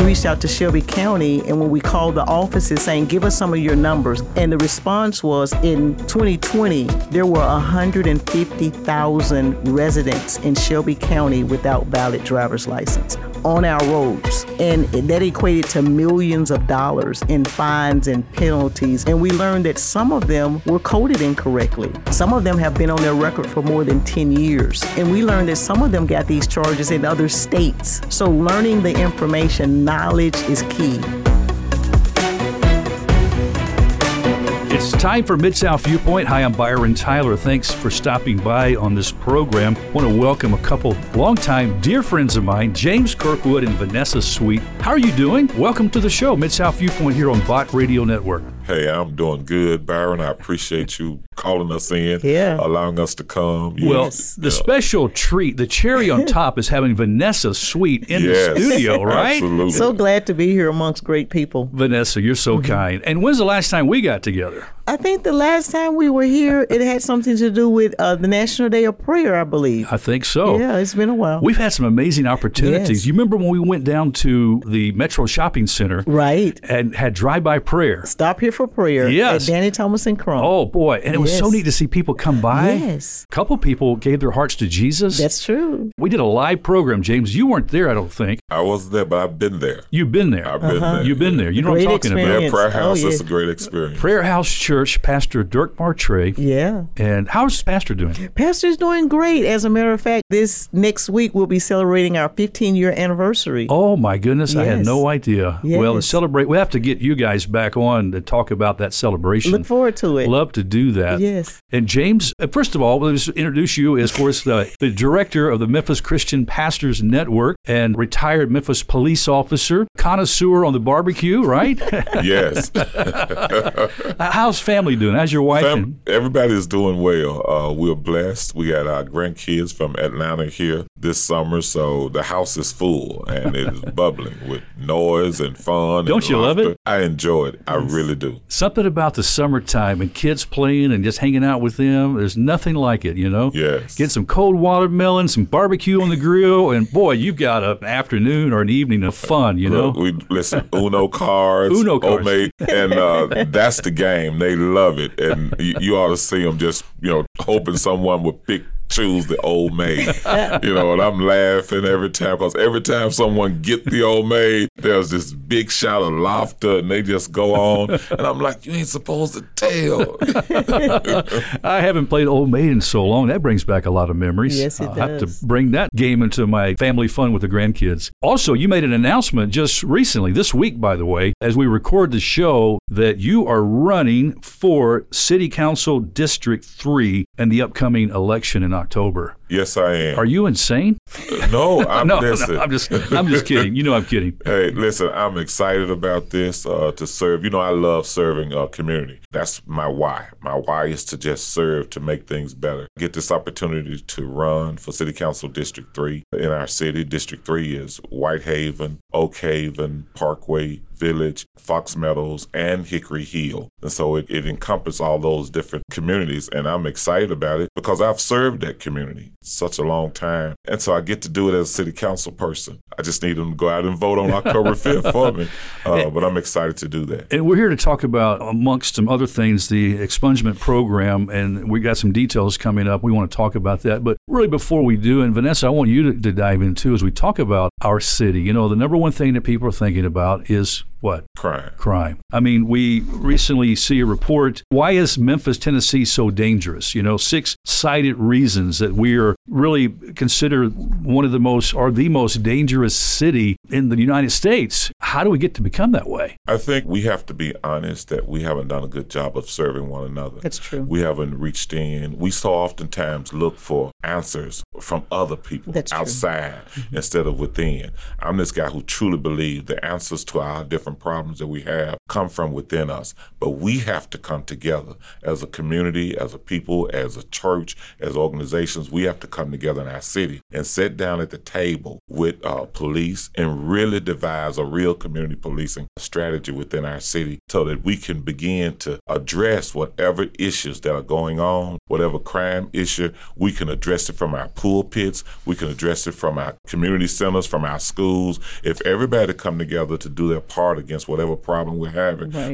we reached out to Shelby County, and when we called the offices saying, give us some of your numbers, and the response was in 2020, there were 150,000 residents in Shelby County without valid driver's license on our roads. And that equated to millions of dollars in fines and penalties. And we learned that some of them were coded incorrectly. Some of them have been on their record for more than 10 years. And we learned that some of them got these charges in other states. So learning the information, knowledge is key. It's time for Mid-South Viewpoint. Hi, I'm Byron Tyler. Thanks for stopping by on this program. I want to welcome a couple longtime dear friends of mine, James Kirkwood and Vanessa Sweet. How are you doing? Welcome to the show, Mid-South Viewpoint here on Bot Radio Network. Hey, I'm doing good, Byron. I appreciate you calling us in, allowing us to come. The special treat, the cherry on top, is having Vanessa Sweet in the studio, right? Absolutely. So glad to be here amongst great people. Vanessa, you're so kind. And when's the last time we got together? I think the last time we were here, it had something to do with the National Day of Prayer, I believe. I think so. Yeah, it's been a while. We've had some amazing opportunities. Yes. You remember when we went down to the Metro Shopping Center? Right. And had drive-by prayer. Stop here for prayer. Yes. At Danny Thomas and Crump. Oh, boy. And it was so neat to see people come by. Yes. A couple people gave their hearts to Jesus. That's true. We did a live program, James. You weren't there, I don't think. I wasn't there, but I've been there. You've been there. I've been there. You've been there. You know what I'm talking about. Prayer House is a great experience. Prayer House Church. Pastor Dirk Martray. Yeah. And how's Pastor doing? Pastor's doing great. As a matter of fact, this next week we'll be celebrating our 15-year anniversary. Oh, my goodness. Yes. I had no idea. Yes. Well, to celebrate, we have to get you guys back on to talk about that celebration. Look forward to it. Love to do that. Yes. And James, first of all, let's introduce you as, of course, the director of the Memphis Christian Pastors Network and retired Memphis police officer, connoisseur on the barbecue, right? Yes. How's family doing? How's your wife? Everybody's doing well. We're blessed. We got our grandkids from Atlanta here this summer, so the house is full and it is bubbling with noise and fun. Don't you love it? I enjoy it. I really do. Something about the summertime and kids playing and just hanging out with them. There's nothing like it, you know? Yes. Get some cold watermelon, some barbecue on the grill, and boy, you've got an afternoon or an evening of fun, you know? We listen, Uno cards. Omate, and that's the game. They love it, and you ought to see them just, hoping someone would choose the old maid, and I'm laughing every time, because every time someone get the old maid, there's this big shout of laughter, and they just go on, and I'm like, you ain't supposed to tell. I haven't played old maid in so long. That brings back a lot of memories. Yes, it does. I have to bring that game into my family fun with the grandkids. Also, you made an announcement just recently, this week, by the way, as we record the show, that you are running for City Council District 3 in the upcoming election in October. Yes, I am. Are you insane? No, I'm I'm just kidding. You know I'm kidding. Hey, listen, I'm excited about this to serve. I love serving our community. That's my why. My why is to just serve, to make things better. Get this opportunity to run for City Council District 3 in our city. District 3 is Whitehaven, Oakhaven, Parkway, Village, Fox Meadows, and Hickory Hill. And so it encompasses all those different communities, and I'm excited about it because I've served that community such a long time. And so I get to do it as a city council person. I just need them to go out and vote on October 5th for me. But I'm excited to do that. And we're here to talk about, amongst some other things, the expungement program. And we got some details coming up. We want to talk about that. But really, before we do, and Vanessa, I want you to dive in too as we talk about our city. The number one thing that people are thinking about is what? Crime. I mean, we recently see a report. Why is Memphis, Tennessee so dangerous? 6 cited reasons that we are really considered one of the most, or the most dangerous city in the United States. How do we get to become that way? I think we have to be honest that we haven't done a good job of serving one another. That's true. We haven't reached in. We so oftentimes look for answers from other people outside instead of within. I'm this guy who truly believes the answers to our different problems that we have come from within us, but we have to come together as a community, as a people, as a church, as organizations. We have to come come together in our city and sit down at the table with police and really devise a real community policing strategy within our city so that we can begin to address whatever issues that are going on, whatever crime issue. We can address it from our pulpits. We can address it from our community centers, from our schools. If everybody come together to do their part against whatever problem we're having, right.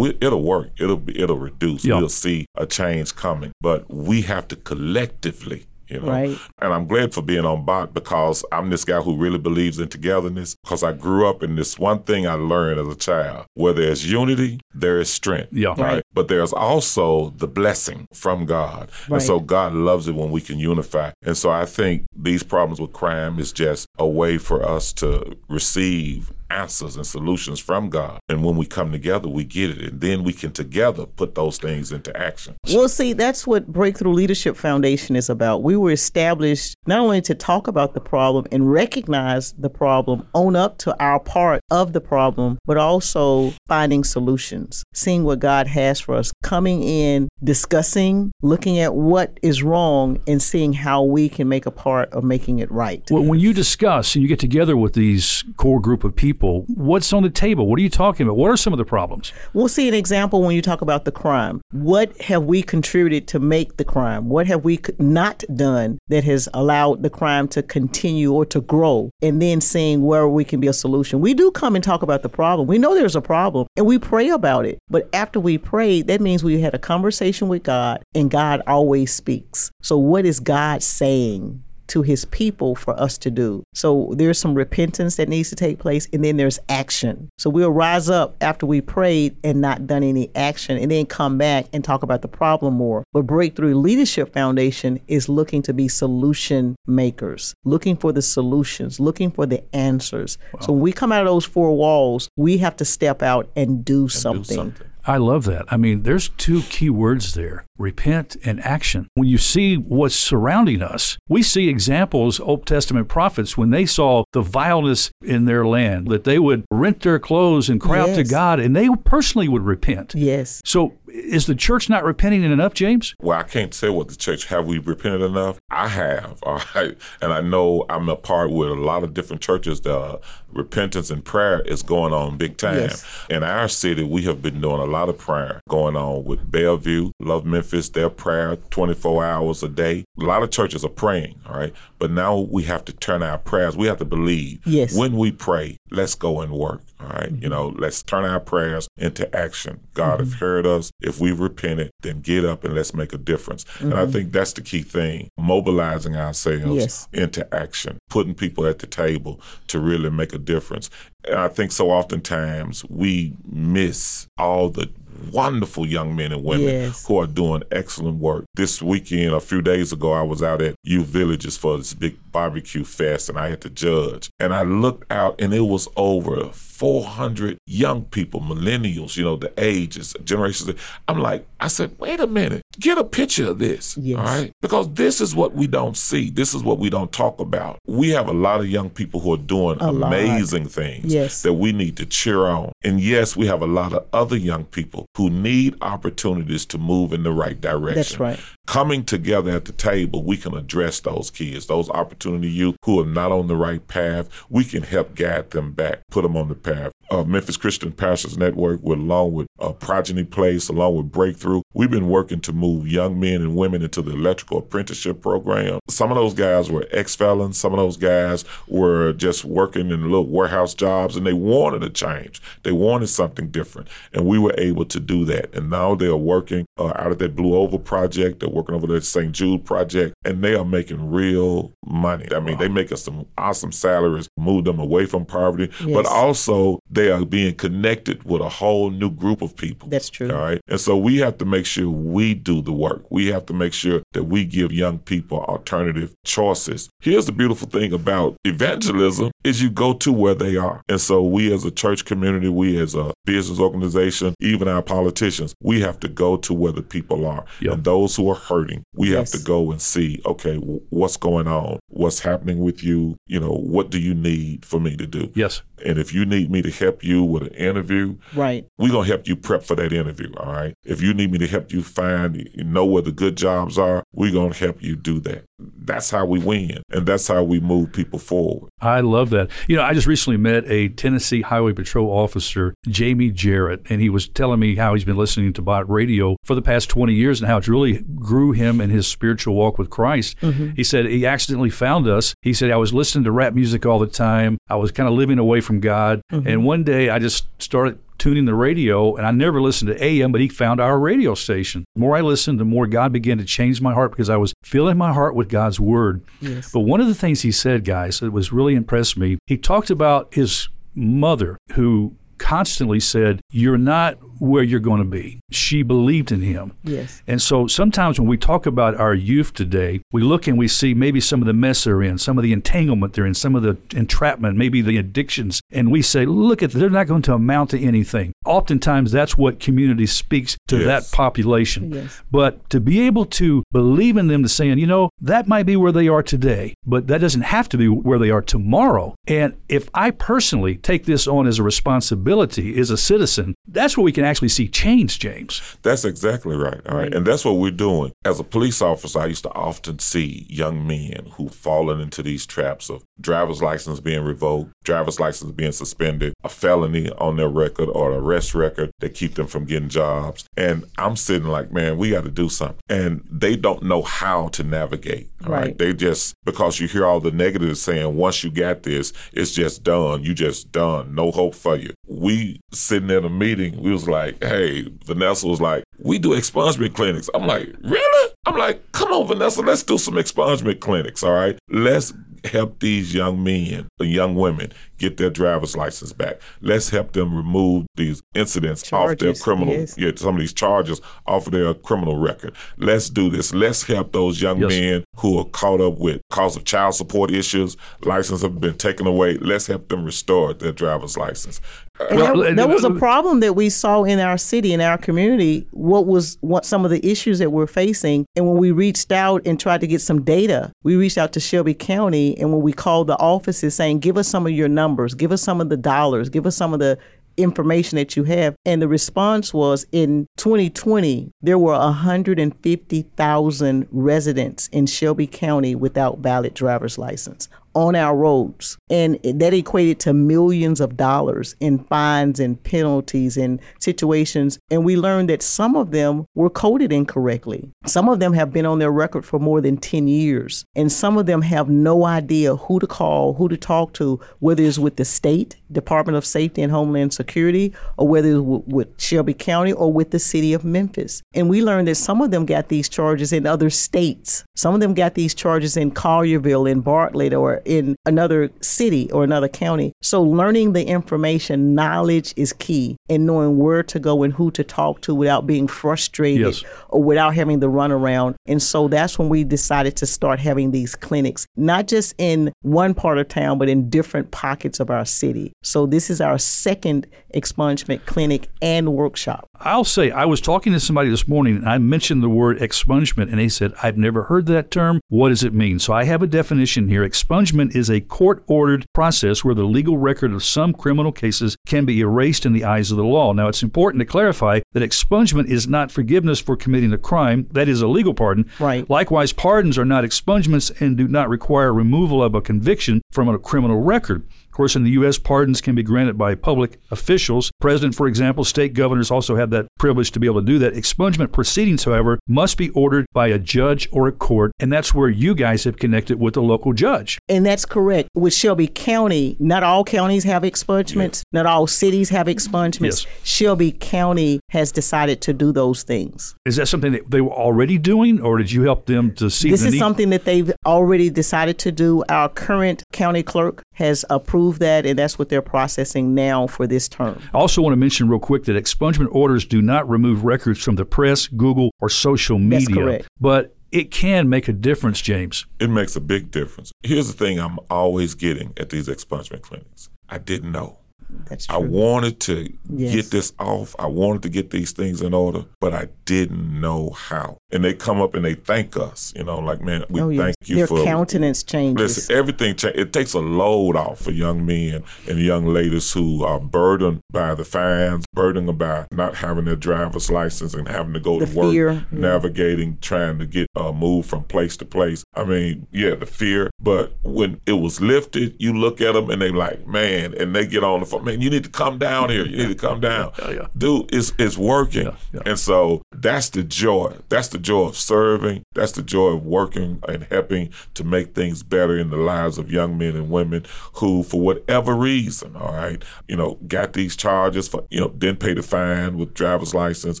It'll work. It'll reduce. Yep. We'll see a change coming. But we have to collectively, right. And I'm glad for being on BOT because I'm this guy who really believes in togetherness because I grew up in this one thing I learned as a child. Where there's unity, there is strength. Yeah. Right. But there's also the blessing from God. Right. And so God loves it when we can unify. And so I think these problems with crime is just a way for us to receive answers and solutions from God. And when we come together, we get it. And then we can together put those things into action. Well, see, that's what Breakthrough Leadership Foundation is about. We were established not only to talk about the problem and recognize the problem, own up to our part of the problem, but also finding solutions, seeing what God has for us, coming in, discussing, looking at what is wrong and seeing how we can make a part of making it right. Well, when you discuss and you get together with these core group of people, what's on the table? What are you talking about? What are some of the problems? We'll see an example when you talk about the crime. What have we contributed to make the crime? What have we not done that has allowed the crime to continue or to grow? And then seeing where we can be a solution. We do come and talk about the problem. We know there's a problem and we pray about it. But after we prayed, that means we had a conversation with God and God always speaks. So what is God saying to his people for us to do? So there's some repentance that needs to take place, and then there's action. So we'll rise up after we prayed and not done any action, and then come back and talk about the problem more. But Breakthrough Leadership Foundation is looking to be solution makers, looking for the solutions, looking for the answers. Wow. So when we come out of those four walls, we have to step out and do something. I love that. I mean, there's two key words there, repent and action. When you see what's surrounding us, we see examples, Old Testament prophets, when they saw the vileness in their land, that they would rent their clothes and cry out to God, and they personally would repent. Yes. So is the church not repenting enough, James? Well, I can't say what the church, have we repented enough? I have, all right? And I know I'm a part with a lot of different churches that repentance and prayer is going on big time. Yes. In our city, we have been doing a lot of prayer going on with Bellevue, Love Memphis, their prayer 24 hours a day. A lot of churches are praying, all right? But now we have to turn our prayers. We have to believe. Yes. When we pray, let's go and work, all right? Mm-hmm. Let's turn our prayers into action. God has heard us. If we repented, then get up and let's make a difference. Mm-hmm. And I think that's the key thing, mobilizing ourselves into action, putting people at the table to really make a difference. And I think so oftentimes we miss all the wonderful young men and women who are doing excellent work. This weekend, a few days ago, I was out at U Villages for this big barbecue fest, and I had to judge. And I looked out, and it was over 400 young people, millennials, the ages, generations. I'm like, I said, wait a minute, get a picture of this, all right? Because this is what we don't see. This is what we don't talk about. We have a lot of young people who are doing amazing things that we need to cheer on. And yes, we have a lot of other young people who need opportunities to move in the right direction. That's right. Coming together at the table, we can address those kids, those opportunity youth who are not on the right path. We can help guide them back, put them on the path. Memphis Christian Pastors Network, along with Progeny Place, along with Breakthrough, we've been working to move young men and women into the electrical apprenticeship program. Some of those guys were ex-felons. Some of those guys were just working in little warehouse jobs, and they wanted a change. They wanted something different, and we were able to do that. And now they are working out of that Blue Oval Project. They're working over there at St. Jude Project, and they are making real money. I mean, They make us some awesome salaries, move them away from poverty, but also they are being connected with a whole new group of people. That's true. All right. And so we have to make sure we do the work. We have to make sure that we give young people alternative choices. Here's the beautiful thing about evangelism is you go to where they are. And so we as a church community, we as a business organization, even our politicians, we have to go to where the people are. Yep. And those who are hurting, we have to go and see, okay, what's going on? What's happening with you? What do you need for me to do? Yes. And if you need me to help you with an interview, right, we're going to help you prep for that interview, all right? If you need me to help you find, where the good jobs are, we're going to help you do that. That's how we win, and that's how we move people forward. I love that. You know, I just recently met a Tennessee Highway Patrol officer, Jamie Jarrett, and he was telling me how he's been listening to Bot Radio for the past 20 years and how it really grew him in his spiritual walk with Christ. Mm-hmm. He said he accidentally found us. He said, I was listening to rap music all the time. I was kind of living away from God. Mm-hmm. And one day I just started tuning the radio, and I never listened to AM, but he found our radio station. The more I listened, the more God began to change my heart because I was filling my heart with God's Word. Yes. But one of the things he said, guys, that was really impressed me, he talked about his mother who constantly said, you're not where you're going to be. She believed in him. Yes. And so sometimes when we talk about our youth today, we look and we see maybe some of the mess they're in, some of the entanglement they're in, some of the entrapment, maybe the addictions. And we say, look at, they're not going to amount to anything. Oftentimes that's what community speaks to that population. Yes. But to be able to believe in them, to saying, you know, that might be where they are today, but that doesn't have to be where they are tomorrow. And if I personally take this on as a responsibility as a citizen, that's where we can actually see change, James. That's exactly right. All right. And that's what we're doing. As a police officer, I used to often see young men who've fallen into these traps of driver's license being revoked, driver's license being suspended, a felony on their record or an arrest record that keep them from getting jobs. And I'm sitting like, man, we got to do something. And they don't know how to navigate. Right. They just, because you hear all the negatives saying, once you got this, it's just done. You just done. No hope for you. We sitting in a meeting, we was like, hey, Vanessa was like, we do expungement clinics. I'm like, really? I'm like, come on, Vanessa, let's do some expungement clinics, all right? Let's help these young men, the young women, get their driver's license back. Let's help them remove these incidents off their criminal, some of these charges off of their criminal record. Let's do this. Let's help those young men who are caught up with cause of child support issues, licenses have been taken away. Let's help them restore their driver's license. That was a problem that we saw in our city, in our community, what some of the issues that we're facing. And when we reached out and tried to get some data, we reached out to Shelby County, and when we called the offices saying, give us some of your numbers, give us some of the dollars, give us some of the information that you have. And the response was, in 2020, there were 150,000 residents in Shelby County without valid driver's license on our roads. And that equated to millions of dollars in fines and penalties and situations. And we learned that some of them were coded incorrectly. Some of them have been on their record for more than 10 years. And some of them have no idea who to call, who to talk to, whether it's with the State Department of Safety and Homeland Security, or whether it's with Shelby County or with the city of Memphis. And we learned that some of them got these charges in other states. Some of them got these charges in Collierville, in Bartlett, or in another city or another county. So learning the information, knowledge is key, and knowing where to go and who to talk to without being frustrated or without having the runaround. And so that's when we decided to start having these clinics, not just in one part of town, but in different pockets of our city. So this is our second expungement clinic and workshop. I'll say, I was talking to somebody this morning and I mentioned the word expungement, and they said, I've never heard that term. What does it mean? So I have a definition here. Expungement is a court-ordered process where the legal record of some criminal cases can be erased in the eyes of the law. Now, it's important to clarify that expungement is not forgiveness for committing a crime. That is a legal pardon. Right. Likewise, pardons are not expungements and do not require removal of a conviction from a criminal record. Of course, in the U.S., pardons can be granted by public officials. President, for example, state governors also have that privilege to be able to do that. Expungement proceedings, however, must be ordered by a judge or a court, and that's where you guys have connected with the local judge. And that's correct. With Shelby County, not all counties have expungements. Yes. Not all cities have expungements. Yes. Shelby County has decided to do those things. Is that something that they were already doing, or did you help them to see? This is something that they've already decided to do. Our current county clerk has approved that, and that's what they're processing now for this term. I also want to mention real quick that expungement orders do not remove records from the press, Google, or social media. That's correct. But it can make a difference, James. It makes a big difference. Here's the thing I'm always getting at these expungement clinics. I didn't know. That's true. I wanted to get this off. I wanted to get these things in order, but I didn't know how. And they come up and they thank us, you know, like, man, we thank you for their countenance changes. Listen, everything changes. It takes a load off for young men and young ladies who are burdened by the fines, burdened by not having their driver's license and having to go to work, fear. Navigating, trying to get moved from place to place. I mean, yeah, the fear. But when it was lifted, you look at them and they like, man, and they get on the phone, man, you need to come down here. You need to come down. Yeah, yeah. Dude, it's working. Yeah, yeah. And so that's the joy. That's the joy of serving. That's the joy of working and helping to make things better in the lives of young men and women who, for whatever reason, all right, you know, got these charges for, you know, didn't pay the fine with driver's license,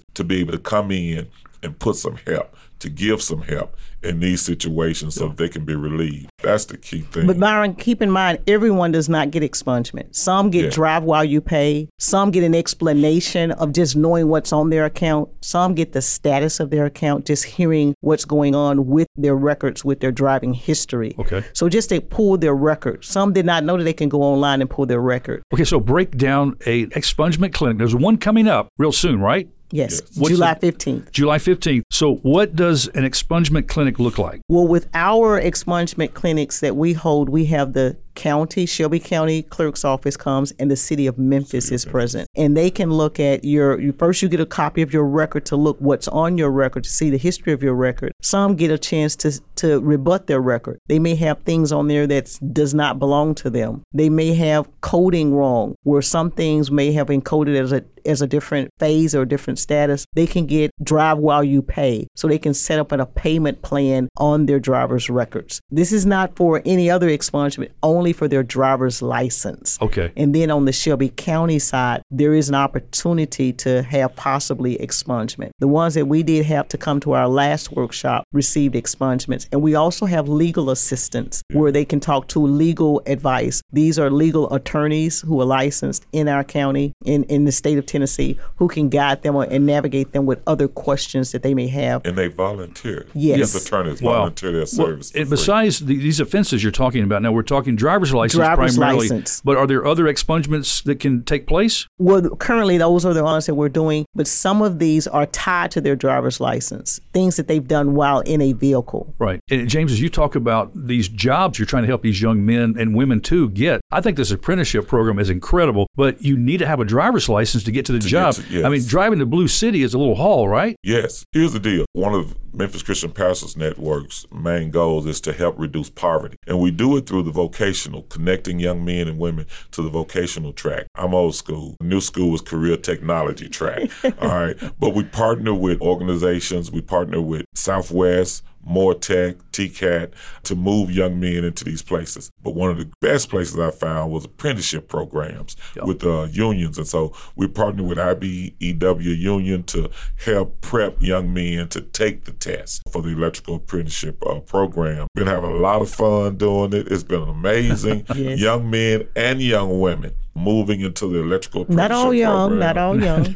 to be able to come in and put some help, to give some help in these situations so they can be relieved. That's the key thing. But Byron, keep in mind, everyone does not get expungement. Some get drive while you pay. Some get an explanation of just knowing what's on their account. Some get the status of their account, just hearing what's going on with their records, with their driving history. Okay. So just they pull their record. Some did not know that they can go online and pull their record. Okay, so break down a expungement clinic. There's one coming up real soon, right? Yes, yes. July 15th. July 15th. So what does an expungement clinic look like? Well, with our expungement clinics that we hold, we have the county, Shelby County Clerk's Office comes, and the city of Memphis is present. And they can look at your first you get a copy of your record to look what's on your record, to see the history of your record. Some get a chance to rebut their record. They may have things on there that does not belong to them. They may have coding wrong, where some things may have been coded as a different phase or a different status. They can get drive while you pay, so they can set up a payment plan on their driver's records. This is not for any other expungement, only for their driver's license. Okay. And then on the Shelby County side, there is an opportunity to have possibly expungement. The ones that we did have to come to our last workshop received expungements. And we also have legal assistance where they can talk to legal advice. These are legal attorneys who are licensed in our county, in the state of Tennessee, who can guide them and navigate them with other questions that they may have. And they volunteer. Yes. These attorneys volunteer their service. And besides these offenses you're talking about, now we're talking driver's license primarily. But are there other expungements that can take place? Well, currently those are the ones that we're doing, but some of these are tied to their driver's license, things that they've done while in a vehicle. Right. And James, as you talk about these jobs you're trying to help these young men and women to get, I think this apprenticeship program is incredible, but you need to have a driver's license to get to the job. I mean, driving to Blue City is a little haul, right? Yes. Here's the deal. One of Memphis Christian Pastors Network's main goals is to help reduce poverty. And we do it through the vocational, connecting young men and women to the vocational track. I'm old school. New school is career technology track. All right. But we partner with organizations. We partner with Southwest More Tech, TCAT, to move young men into these places. But one of the best places I found was apprenticeship programs with unions. And so we partnered with IBEW Union to help prep young men to take the test for the electrical apprenticeship program. Been having a lot of fun doing it. It's been amazing. Young men and young women moving into the electrical apprenticeship program. Not all young.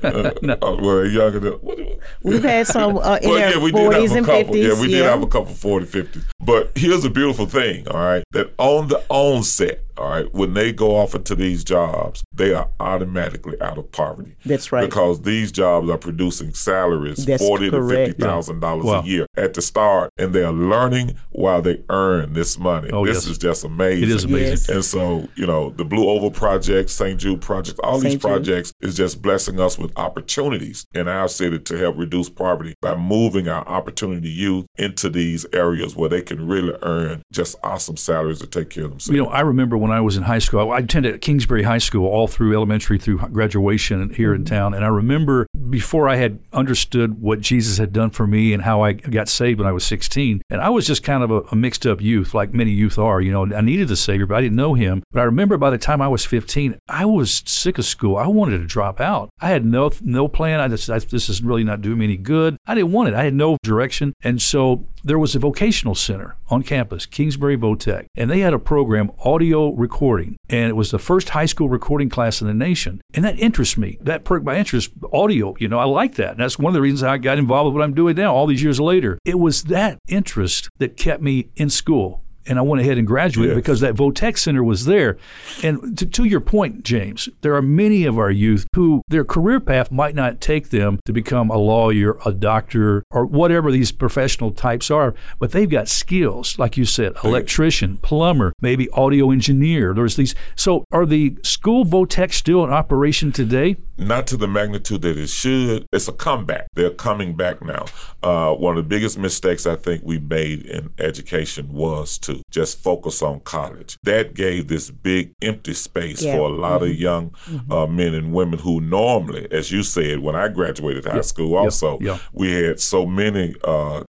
Well, younger than... We've had some boys in 50s. Yeah, we did have a couple 40, 50s. But here's the beautiful thing, all right, that on the onset, all right, when they go off into these jobs, they are automatically out of poverty. That's right. Because these jobs are producing salaries $40,000 to $50,000 a year at the start, and they are learning while they earn this money. This is just amazing. It is amazing. Yes. And so, you know, the Blue Oval Project, St. Jude Project, all these projects is just blessing us with opportunities in our city to help reduce poverty by moving our opportunity youth into these areas where they can really earn just awesome salaries to take care of themselves. You know, I remember when I was in high school, I attended Kingsbury High School all through elementary through graduation here in town. And I remember before I had understood what Jesus had done for me and how I got saved when I was 16. And I was just kind of a mixed up youth, like many youth are. You know, I needed the Savior, but I didn't know him. But I remember by the time I was 15, I was sick of school. I wanted to drop out. I had no plan. I this is really not doing me any good. I didn't want it. I had no direction. And so there was a vocational center on campus, Kingsbury VoTech, and they had a program, audio recording, and it was the first high school recording class in the nation. And that interests me. That perked my interest, audio, you know, I like that. And that's one of the reasons I got involved with what I'm doing now all these years later. It was that interest that kept me in school. and I went ahead and graduated because that VoTech Center was there. And to your point, James, there are many of our youth who their career path might not take them to become a lawyer, a doctor, or whatever these professional types are, but they've got skills, like you said, electrician, plumber, maybe audio engineer. There's these. So are the school VoTech still in operation today? Not to the magnitude that it should. It's a comeback. They're coming back now. One of the biggest mistakes I think we made in education was to just focus on college. That gave this big empty space for a lot of young men and women who normally, as you said, when I graduated high school also, we had so many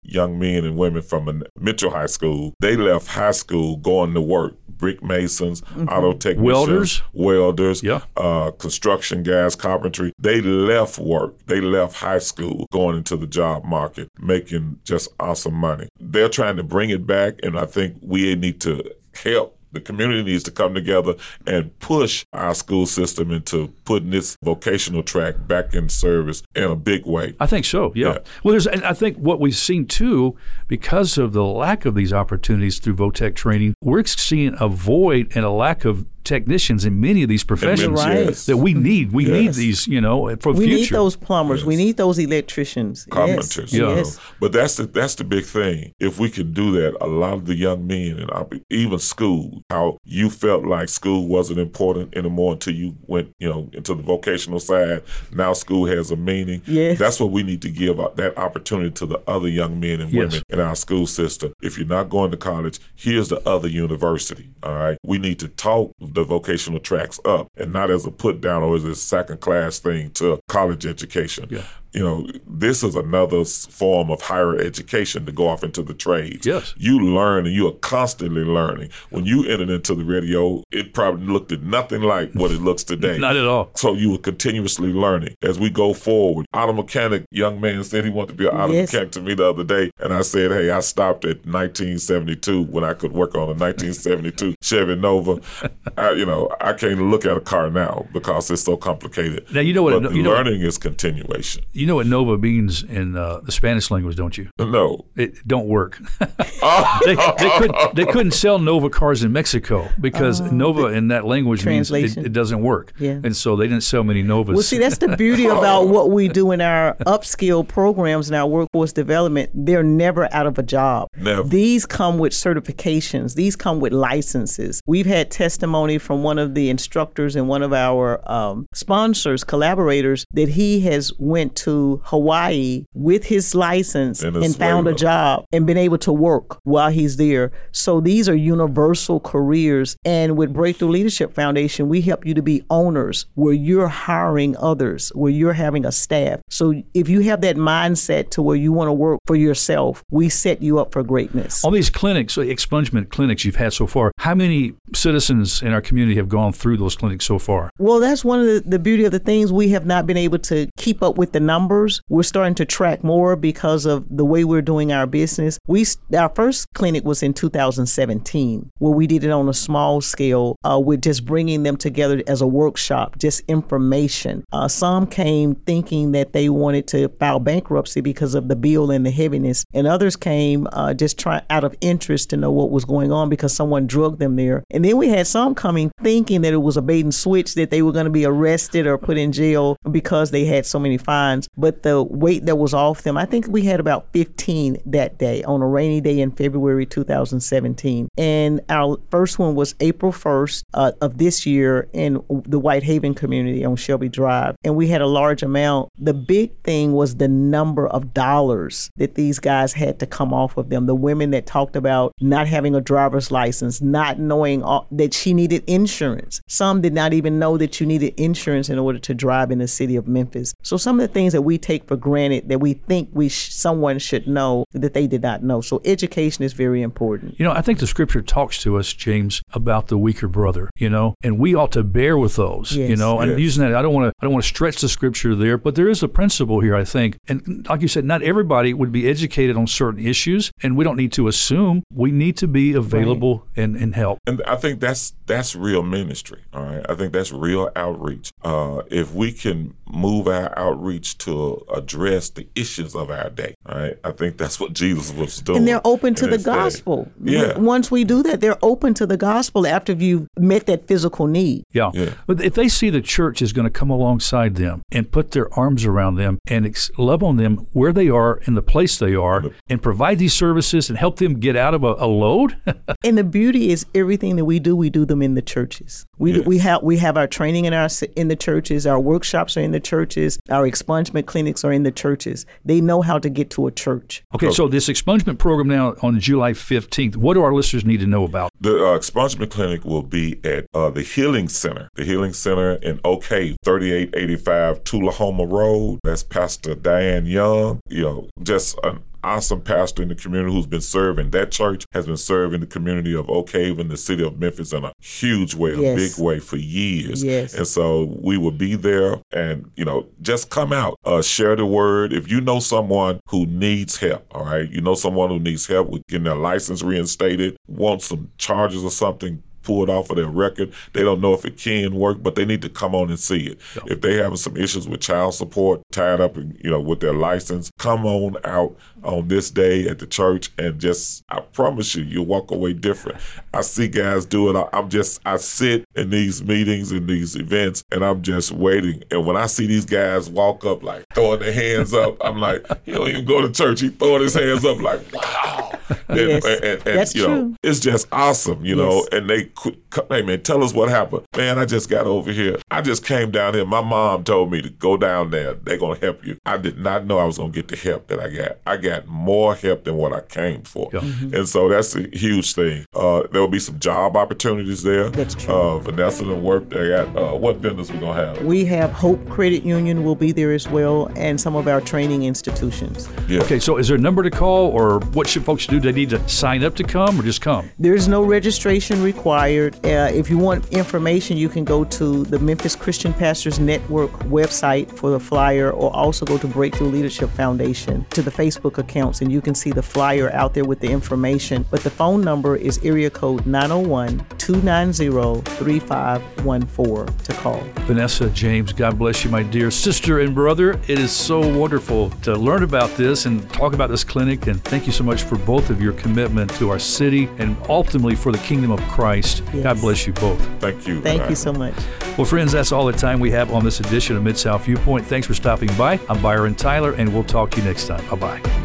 young men and women from Mitchell High School. They left high school going to work. Brick masons, auto technicians, welders, construction guys, carpentry. They left work. They left high school going into the job market, making just awesome money. They're trying to bring it back, and I think we need to help. The community needs to come together and push our school system into putting this vocational track back in service in a big way. I think so, yeah. Well, and I think what we've seen, too, because of the lack of these opportunities through VoTech training, we're seeing a void and a lack of technicians in many of these professions that we need. We need these, for the future. We need those plumbers. We need those electricians. Carpenters. But that's the big thing. If we can do that, a lot of the young men, and even school, how you felt like school wasn't important anymore until you went, into the vocational side. Now school has a meaning. Yes. That's what we need to give that opportunity to the other young men and women in our school system. If you're not going to college, here's the other university. All right. We need to talk the vocational tracks up, and not as a put down or as a second class thing to college education. Yeah. This is another form of higher education to go off into the trades. Yes. You learn, and you are constantly learning. When you entered into the radio, it probably looked at nothing like what it looks today. Not at all. So you were continuously learning. As we go forward, auto mechanic, young man said he wanted to be an auto mechanic to me the other day. And I said, hey, I stopped at 1972 when I could work on a 1972 Chevy Nova. I can't look at a car now because it's so complicated. Now, learning is continuation. You know what Nova means in the Spanish language, don't you? No. It don't work. They couldn't sell Nova cars in Mexico because Nova in that language means it doesn't work. Yeah. And so they didn't sell many Novas. Well, see, that's the beauty about what we do in our upskill programs and our workforce development. They're never out of a job. Never. These come with certifications. These come with licenses. We've had testimony from one of the instructors and one of our sponsors, collaborators, that he has went to Hawaii with his license and found a job and been able to work while he's there. So these are universal careers. And with Breakthrough Leadership Foundation, we help you to be owners where you're hiring others, where you're having a staff. So if you have that mindset to where you want to work for yourself, we set you up for greatness. All these clinics, expungement clinics you've had so far, how many citizens in our community have gone through those clinics so far? Well, that's one of the beauty of the things. We have not been able to keep up with the numbers. We're starting to track more because of the way we're doing our business. Our first clinic was in 2017, where we did it on a small scale. We're just bringing them together as a workshop, just information. Some came thinking that they wanted to file bankruptcy because of the bill and the heaviness, and others came just out of interest to know what was going on because someone drugged them there. And then we had some coming thinking that it was a bait and switch, that they were going to be arrested or put in jail because they had so many fines. But the weight that was off them, I think we had about 15 that day on a rainy day in February 2017. And our first one was April 1st of this year in the Whitehaven community on Shelby Drive. And we had a large amount. The big thing was the number of dollars that these guys had to come off of them. The women that talked about not having a driver's license, not knowing that she needed insurance. Some did not even know that you needed insurance in order to drive in the city of Memphis. So some of the things that we take for granted that we think someone should know that they did not know. So education is very important. I think the scripture talks to us, James, about the weaker brother, and we ought to bear with those, and using that, I don't want to stretch the scripture there, but there is a principle here, I think. And like you said, not everybody would be educated on certain issues, and we don't need to assume. We need to be available and help. And I think that's real ministry. All right, I think that's real outreach. If we can move our outreach to address the issues of our day, all right, I think that's what Jesus was doing. And they're open to the gospel. Yeah. Once we do that, they're open to the gospel after you've met that physical need. Yeah. But if they see the church is going to come alongside them and put their arms around them and love on them where they are in the place they are and provide these services and help them get out of a load. And the beauty is everything that we do them in the churches. We have our training in the churches. Our workshops are in the churches. Our expungement clinics are in the churches. They know how to get to a church. Okay, so this expungement program now on July 15th, what do our listeners need to know about? The expungement clinic will be at the Healing Center. The Healing Center in Oakhaven, 3885 Tullahoma Road. That's Pastor Diane Young. Just an awesome pastor in the community who's been serving. That church has been serving the community of Oakhaven, the city of Memphis, in a huge way, big way for years. Yes. And so we will be there and, just come out, share the word. If you know someone who needs help, all right, with getting their license reinstated, want some charges or something pulled off of their record. They don't know if it can work, but they need to come on and see it. Yep. If they having some issues with child support, tied up with their license, come on out on this day at the church and just, I promise you, you'll walk away different. I see guys do it. I sit in these meetings and these events and I'm just waiting. And when I see these guys walk up, like throwing their hands up, I'm like, he don't even go to church. He throwing his hands up like, wow. That's true. It's just awesome, and they, hey man, tell us what happened. Man, I just got over here. I just came down here. My mom told me to go down there. They're going to help you. I did not know I was going to get the help that I got. I got more help than what I came for. Yeah. Mm-hmm. And so that's a huge thing. There will be some job opportunities there. That's true. Vanessa and work. They got, what vendors we going to have? We have Hope Credit Union will be there as well, and some of our training institutions. Yeah. Okay, so is there a number to call, or what should folks do? They need to sign up to come or just come? There's no registration required. If you want information, you can go to the Memphis Christian Pastors Network website for the flyer, or also go to Breakthrough Leadership Foundation to the Facebook accounts, and you can see the flyer out there with the information. But the phone number is area code 901-290-3514 to call. Vanessa, James, God bless you, my dear sister and brother. It is so wonderful to learn about this and talk about this clinic, and thank you so much for both of your commitment to our city and ultimately for the kingdom of Christ. Yes. God bless you both. Thank you. Thank you so much. Well, friends, that's all the time we have on this edition of Mid-South Viewpoint. Thanks for stopping by. I'm Byron Tyler, and we'll talk to you next time. Bye-bye.